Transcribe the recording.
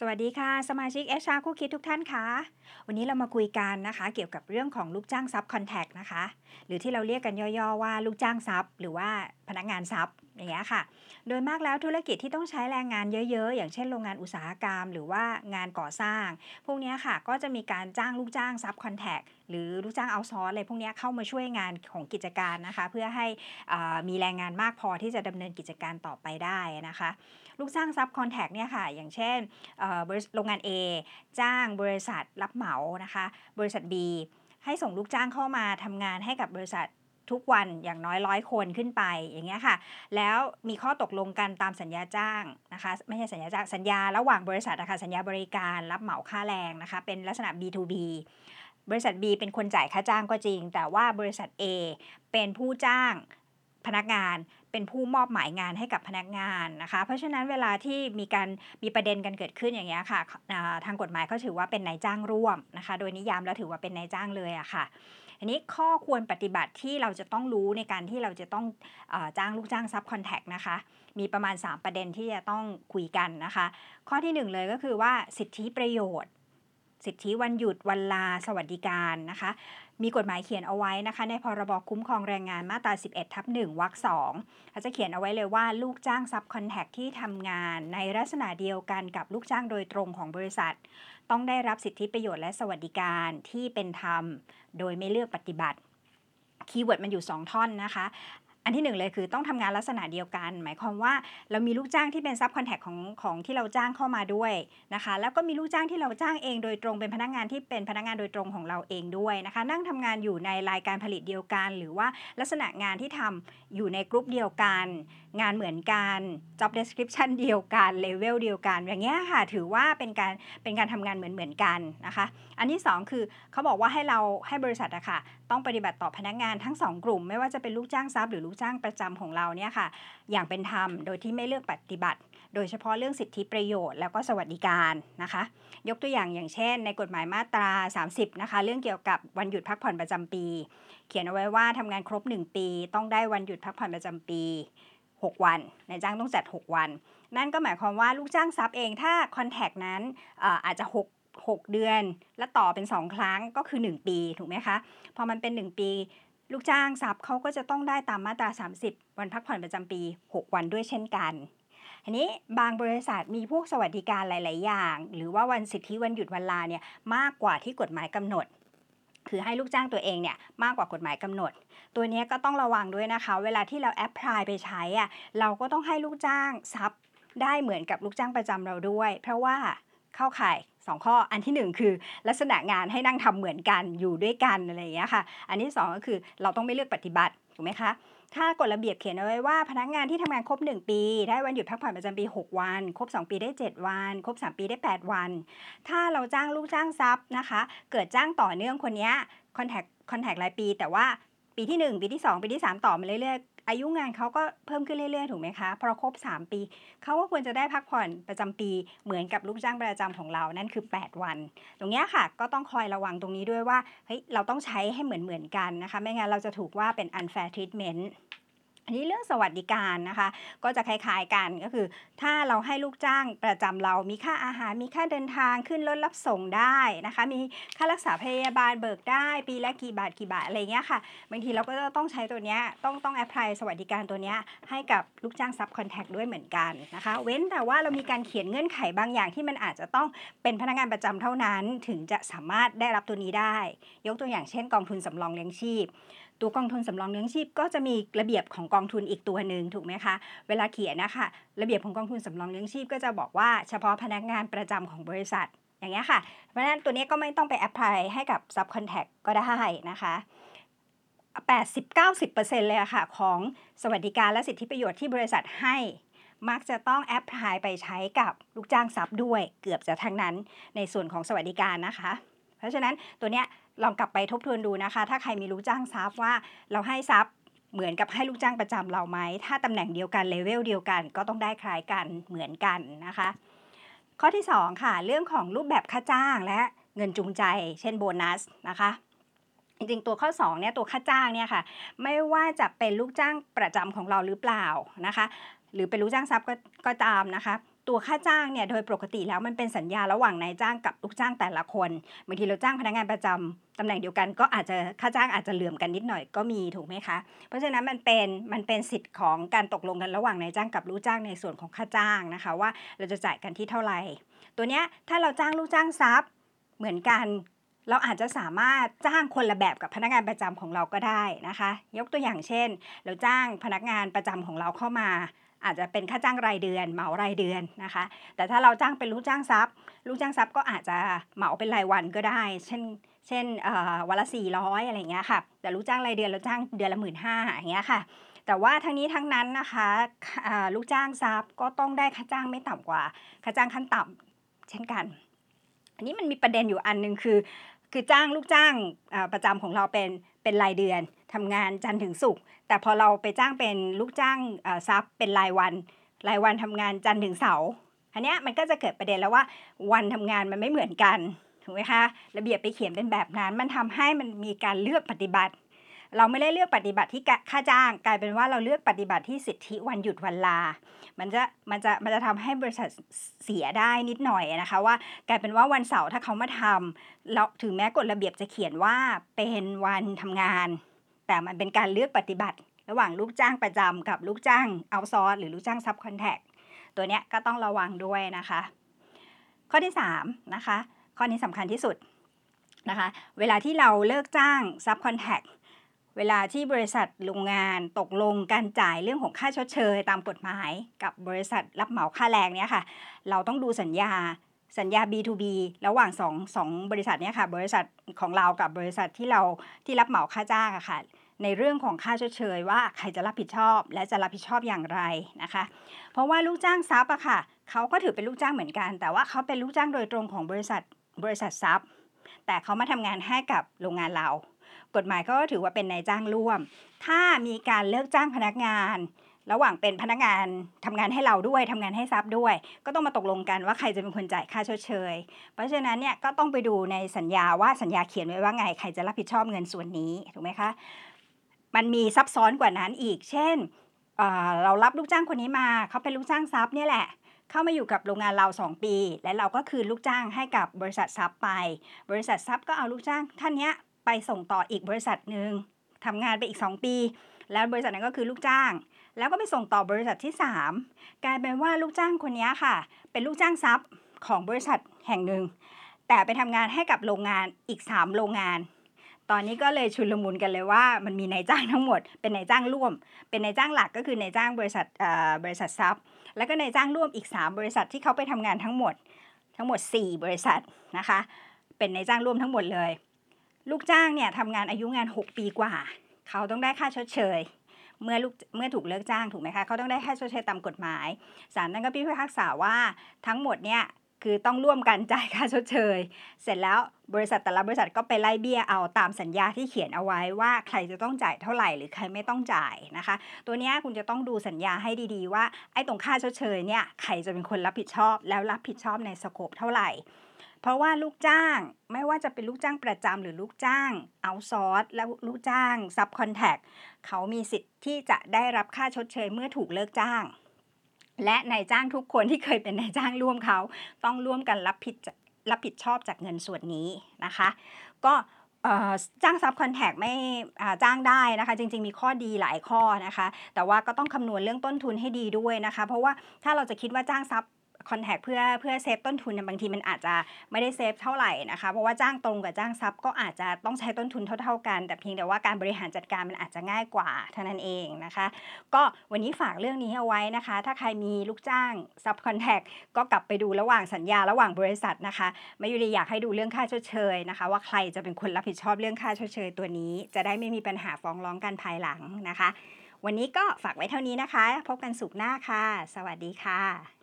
สวัสดีค่ะสมาชิก HR คู่คิดทุกท่านค่ะวันนี้เรามาคุยกันนะคะเกี่ยวกับเรื่องของลูกจ้าง Subcontract นะคะหรือที่เราเรียกกันย่อๆว่าลูกจ้างซับหรือว่าพนักงานซับอย่างเงี้ยค่ะโดยมากแล้วธุรกิจที่ต้องใช้แรงงานเยอะๆอย่างเช่นโรงงานอุตสาหกรรมหรือว่างานก่อสร้างพวกนี้ค่ะก็จะมีการจ้างลูกจ้าง Subcontract หรือลูกจ้างเอาซอร์สอะไรพวกนี้เข้ามาช่วยงานของกิจการนะคะเพื่อให้มีแรงงานมากพอที่จะดำเนินกิจการต่อไปได้นะคะลูกจ้าง Subcontract เนี่ยค่ะอย่างเช่นโรงงาน A จ้างบริษัทรับเหมานะคะบริษัท B ให้ส่งลูกจ้างเข้ามาทำงานให้กับบริษัททุกวันอย่างน้อย100 คนขึ้นไปอย่างเงี้ยค่ะแล้วมีข้อตกลงกันตามสัญญาจ้างนะคะไม่ใช่สัญญาจ้างสัญญาระหว่างบริษัทนะคะสัญญาบริการรับเหมาค่าแรงนะคะเป็นลักษณะ B2B บริษัท B เป็นคนจ่ายค่าจ้างก็จริงแต่ว่าบริษัท A เป็นผู้จ้างพนักงานเป็นผู้มอบหมายงานให้กับพนักงานนะคะเพราะฉะนั้นเวลาที่มีประเด็นกันเกิดขึ้นอย่างเงี้ยค่ะทางกฎหมายเขาถือว่าเป็นนายจ้างร่วมนะคะโดยนิยามแล้วถือว่าเป็นนายจ้างเลยอะค่ะอันนี้ข้อควรปฏิบัติที่เราจะต้องรู้ในการที่เราจะต้องจ้างลูกจ้าง Subcontract นะคะมีประมาณ3ประเด็นที่จะต้องคุยกันนะคะข้อที่1เลยก็คือว่าสิทธิประโยชน์สิทธิวันหยุดวันลาสวัสดิการนะคะมีกฎหมายเขียนเอาไว้นะคะในพรบคุ้มครองแรงงานมาตรา 11/1 วรรค 2เขาจะเขียนเอาไว้เลยว่าลูกจ้าง Subcontract ที่ทำงานในลักษณะเดียวกันกับลูกจ้างโดยตรงของบริษัทต้องได้รับสิทธิประโยชน์และสวัสดิการที่เป็นธรรมโดยไม่เลือกปฏิบัติคีย์เวิร์ดมันอยู่2ท่อนนะคะอันที่1เลยคือต้องทำงานลักษณะเดียวกันหมายความว่าเรามีลูกจ้างที่เป็น Subcontract ของที่เราจ้างเข้ามาด้วยนะคะแล้วก็มีลูกจ้างที่เราจ้างเองโดยตรงเป็นพนักงานที่เป็นพนักงานโดยตรงของเราเองด้วยนะคะนั่งทำงานอยู่ในรายการผลิตเดียวกันหรือว่าลักษณะงานที่ทำอยู่ในกลุ่มเดียวกันงานเหมือนกัน job description เดียวกัน level เดียวกันอย่างเงี้ยค่ะถือว่าเป็นการทำงานเหมือนกันนะคะอันที่2คือเขาบอกว่าให้บริษัทอะค่ะต้องปฏิบัติต่อพนักงานทั้ง2กลุ่มไม่ว่าจะเป็นลูกจ้างซับหรือลูกจ้างประจำของเราเนี่ยค่ะอย่างเป็นธรรมโดยที่ไม่เลือกปฏิบัติโดยเฉพาะเรื่องสิทธิประโยชน์แล้วก็สวัสดิการนะคะยกตัวอย่างเช่นในกฎหมายมาตรา30นะคะเรื่องเกี่ยวกับวันหยุดพักผ่อนประจำปีเขียนเอาไว้ว่าทำงานครบ1ปีต้องได้วันหยุดพักผ่อนประจำปี6วันนายจ้างต้องจัด6วันนั่นก็หมายความว่าลูกจ้างซับเองถ้าคอนแทคนั้นอาจจะ6เดือนและต่อเป็น2ครั้งก็คือ1ปีถูกไหมคะพอมันเป็น1ปีลูกจ้างซับเขาก็จะต้องได้ตามมาตรา30วันพักผ่อนประจำปี6วันด้วยเช่นกันอันนี้บางบริษัทมีพวกสวัสดิการหลายๆอย่างหรือว่าวันสิทธิวันหยุดวันลาเนี่ยมากกว่าที่กฎหมายกำหนดคือให้ลูกจ้างตัวเองเนี่ยมากกว่ากฎหมายกำหนดตัวนี้ก็ต้องระวังด้วยนะคะเวลาที่เราแอพพลายไปใช้อ่ะเราก็ต้องให้ลูกจ้างซับได้เหมือนกับลูกจ้างประจำเราด้วยเพราะว่าเข้าข่าย2ข้ออันที่1คือลักษณะงานให้นั่งทำเหมือนกันอยู่ด้วยกันอะไรอย่างเงี้ยค่ะอันที่2ก็คือเราต้องไม่เลือกปฏิบัติถูกไหมคะถ้ากฎระเบียบเขียนเอาไว้ว่าพนักงานที่ทำงานครบ1ปีได้วันหยุดพักผ่อนประจำปี6วันครบ2ปีได้7วันครบ3ปีได้8วันถ้าเราจ้างลูกจ้างซับนะคะเกิดจ้างต่อเนื่องคนนี้คอนแทครายปีแต่ว่าปีที่1ปีที่2ปีที่3ต่อมาเรื่อยๆอายุงานเขาก็เพิ่มขึ้นเรื่อยๆถูกไหมคะพอครบ3ปีเขาก็ควรจะได้พักผ่อนประจำปีเหมือนกับลูกจ้างประจำของเรานั่นคือ8วันตรงนี้ค่ะก็ต้องคอยระวังตรงนี้ด้วยว่าเฮ้ยเราต้องใช้ให้เหมือนกันนะคะไม่งั้นเราจะถูกว่าเป็น unfair treatment อันนี้เรื่องสวัสดิการนะคะก็จะคล้ายๆกันก็คือถ้าเราให้ลูกจ้างประจำเรามีค่าอาหารมีค่าเดินทางขึ้นรถรับส่งได้นะคะมีค่ารักษาพยาบาลเบิกได้ปีละกี่บาทอะไรเงี้ยค่ะบางทีเราก็ต้องใช้ตัวเนี้ยต้องแอพพลายสวัสดิการตัวเนี้ยให้กับลูกจ้าง Subcontract ด้วยเหมือนกันนะคะเว้นแต่ว่าเรามีการเขียนเงื่อนไขบางอย่างที่มันอาจจะต้องเป็นพนักงานประจำเท่านั้นถึงจะสามารถได้รับตัวนี้ได้ยกตัวอย่างเช่นกองทุนสำรองเลี้ยงชีพตัวกองทุนสำรองเลี้ยงชีพก็จะมีระเบียบของกองทุนอีกตัวนึงถูกไหมคะเวลาเขียนนะคะระเบียบของกองทุนสำรองเลี้ยงชีพก็จะบอกว่าเฉพาะพนักงานประจำของบริษัทอย่างเงี้ยค่ะเพราะฉะนั้นตัวนี้ก็ไม่ต้องไปแอพพลายให้กับ Subcontract ก็ได้นะคะ80-90% เลยค่ะของสวัสดิการและสิทธิประโยชน์ที่บริษัทให้มักจะต้องแอพพลายไปใช้กับลูกจ้างซับด้วยเกือบจะทั้งนั้นในส่วนของสวัสดิการนะคะเพราะฉะนั้นตัวเนี้ยลองกลับไปทบทวนดูนะคะถ้าใครมีลูกจ้างซับว่าเราให้ซับเหมือนกับให้ลูกจ้างประจำเราไหมถ้าตำแหน่งเดียวกันเลเวลเดียวกันก็ต้องได้คล้ายกันเหมือนกันนะคะข้อที่2ค่ะเรื่องของรูปแบบค่าจ้างและเงินจูงใจเช่นโบนัสนะคะจริงๆตัวข้อ2เนี่ยตัวค่าจ้างเนี่ยค่ะไม่ว่าจะเป็นลูกจ้างประจำของเราหรือเปล่านะคะหรือเป็นลูกจ้างซับก็ตามนะคะ ตัวค่าจ้างเนี่ยโดยปกติแล้วมันเป็นสัญญาระหว่างนายจ้างกับลูกจ้างแต่ละคนบางทีเราจ้างพนักงานประจำตำแหน่งเดียวกันก็อาจจะค่าจ้างอาจจะเหลื่อมกันนิดหน่อยก็มีถูกไหมคะเพราะฉะนั้นมันเป็นสิทธิ์ของการตกลงกันระหว่างนายจ้างกับลูกจ้างในส่วนของค่าจ้างนะคะว่าเราจะจ่ายกันที่เท่าไหร่ตัวเนี้ยถ้าเราจ้างลูกจ้างซับเหมือนกันเราอาจจะสามารถจ้างคนละแบบกับพนักงานประจำของเราก็ได้นะคะยกตัวอย่างเช่นเราจ้างพนักงานประจำของเราเข้ามาอาจจะเป็นค่าจ้างรายเดือนเหมารายเดือนนะคะแต่ถ้าเราจ้างเป็นลูกจ้างซับก็อาจจะเหมาเป็นรายวันก็ได้เช่นวันละ400อะไรอย่างเงี้ยค่ะแต่ลูกจ้างรายเดือนเราจ้างเดือนละ 15,000 อย่างเงี้ยค่ะแต่ว่าทั้งนี้ทั้งนั้นนะคะลูกจ้างซับก็ต้องได้ค่าจ้างไม่ต่ำกว่าค่าจ้างขั้นต่ำเช่นกันอันนี้มันมีประเด็นอยู่อันนึงคือจ้างลูกจ้างประจำของเราเป็นรายเดือนทำงานจันทร์ถึงศุกร์แต่พอเราไปจ้างเป็นลูกจ้างซับเป็นรายวันทำงานจันทร์ถึงเสาร์อันเนี้ยมันก็จะเกิดประเด็นแล้วว่าวันทำงานมันไม่เหมือนกันถูกไหมคะระเบียบไปเขียนเป็นแบบนั้นมันทำให้มันมีการเลือกปฏิบัติเราไม่ได้เลือกปฏิบัติที่ค่าจ้างกลายเป็นว่าเราเลือกปฏิบัติที่สิทธิวันหยุดวันลามันจะทำให้บริษัทเสียได้นิดหน่อยนะคะว่ากลายเป็นว่าวันเสาร์ถ้าเขามาทำแล้วถึงแม้กฎระเบียบจะเขียนว่าเป็นวันทำงานแต่มันเป็นการเลือกปฏิบัติระหว่างลูกจ้างประจำกับลูกจ้างเอาซอสหรือลูกจ้าง Subcontract ตัวเนี้ยก็ต้องระวังด้วยนะคะข้อที่3นะคะข้อนี้สำคัญที่สุดนะคะเวลาที่เราเลิกจ้าง Subcontractเวลาที่บริษัทโรงงานตกลงการจ่ายเรื่องของค่าชดเชยตามกฎหมายกับบริษัทรับเหมาค่าแรงเนี่ยค่ะเราต้องดูสัญญา B2B ระหว่าง2บริษัทเนี่ยค่ะบริษัทของเรากับบริษัทที่รับเหมาค่าจ้างอะค่ะในเรื่องของค่าชดเชยว่าใครจะรับผิดชอบและจะรับผิดชอบอย่างไรนะคะเพราะว่าลูกจ้างซับอะค่ะเขาก็ถือเป็นลูกจ้างเหมือนกันแต่ว่าเขาเป็นลูกจ้างโดยตรงของบริษัทซับแต่เขามาทำงานให้กับโรงงานเรากฎหมายก็ถือว่าเป็นนายจ้างร่วมถ้ามีการเลิกจ้างพนักงานระหว่างเป็นพนักงานทำงานให้เราด้วยทำงานให้ซับด้วยก็ต้องมาตกลงกันว่าใครจะเป็นคนจ่ายค่าชดเชยเพราะฉะนั้นเนี่ยก็ต้องไปดูในสัญญาว่าสัญญาเขียนไว้ว่าไงใครจะรับผิดชอบเงินส่วนนี้ถูกไหมคะมันมีซับซ้อนกว่านั้นอีกเช่นเรารับลูกจ้างคนนี้มาเขาเป็นลูกจ้างซับเนี่ยแหละเข้ามาอยู่กับโรงงานเรา2ปีและเราก็คืนลูกจ้างให้กับบริษัทซับไปบริษัทซับก็เอาลูกจ้างท่านเนี้ยไปส่งต่ออีกบริษัทนึงทำงานไปอีก2ปีแล้วบริษัทนั้นก็คือลูกจ้างแล้วก็ไปส่งต่อบริษัทที่3กลายเป็นว่าลูกจ้างคนนี้ค่ะเป็นลูกจ้างซับของบริษัทแห่งหนึ่งแต่ไปทำงานให้กับโรงงานอีก3โรงงานตอนนี้ก็เลยชุลมุนกันเลยว่ามันมีนายจ้างทั้งหมดเป็นนายจ้างร่วมเป็นนายจ้างหลักก็คือนายจ้างบริษัทซับแล้วก็นายจ้างร่วมอีก3บริษัทที่เขาไปทำงานทั้งหมด4บริษัทนะคะเป็นนายจ้างร่วมทั้งหมดเลยลูกจ้างเนี่ยทำงานอายุงาน6ปีกว่าเขาต้องได้ค่าชดเชยเมื่อถูกเลิกจ้างถูกไหมคะเขาต้องได้ค่าชดเชยตามกฎหมายศาลนั้นก็พิพากษาว่าทั้งหมดเนี่ยคือต้องร่วมกันจ่ายค่าชดเชยเสร็จแล้วบริษัทแต่ละบริษัทก็ไปไล่เบี้ยเอาตามสัญญาที่เขียนเอาไว้ว่าใครจะต้องจ่ายเท่าไหร่หรือใครไม่ต้องจ่ายนะคะตัวนี้คุณจะต้องดูสัญญาให้ดีๆว่าไอ้ตรงค่าชดเชยเนี่ยใครจะเป็นคนรับผิดชอบแล้วรับผิดชอบในสโคปเท่าไหร่เพราะว่าลูกจ้างไม่ว่าจะเป็นลูกจ้างประจำหรือลูกจ้างเอาซอสและลูกจ้าง Subcontract เขามีสิทธิ์ที่จะได้รับค่าชดเชยเมื่อถูกเลิกจ้างและนายจ้างทุกคนที่เคยเป็นนายจ้างร่วมเขาต้องร่วมกันรับผิดชอบจากเงินส่วนนี้นะคะก็จ้าง Subcontract ไม่จ้างได้นะคะจริงๆมีข้อดีหลายข้อนะคะแต่ว่าก็ต้องคำนวณเรื่องต้นทุนให้ดีด้วยนะคะเพราะว่าถ้าเราจะคิดว่าจ้างSubcontract เพื่อเซฟต้นทุนเนี่ยบางทีมันอาจจะไม่ได้เซฟเท่าไหร่นะคะเพราะว่าจ้างตรงกับจ้างซับก็อาจจะต้องใช้ต้นทุนเท่าๆกันแต่เพียงแต่ว่าการบริหารจัดการมันอาจจะง่ายกว่าเท่านั้นเองนะคะก็วันนี้ฝากเรื่องนี้เอาไว้นะคะถ้าใครมีลูกจ้าง Subcontract ก็กลับไปดูระหว่างสัญญาระหว่างบริษัทนะคะไม่อยู่ดีอยากให้ดูเรื่องค่าชดเชยนะคะว่าใครจะเป็นคนรับผิดชอบเรื่องค่าชดเชยตัวนี้จะได้ไม่มีปัญหาฟ้องร้องกันภายหลังนะคะวันนี้ก็ฝากไว้เท่านี้นะคะพบกันศุกร์หน้าค่ะสวัสดีค่ะ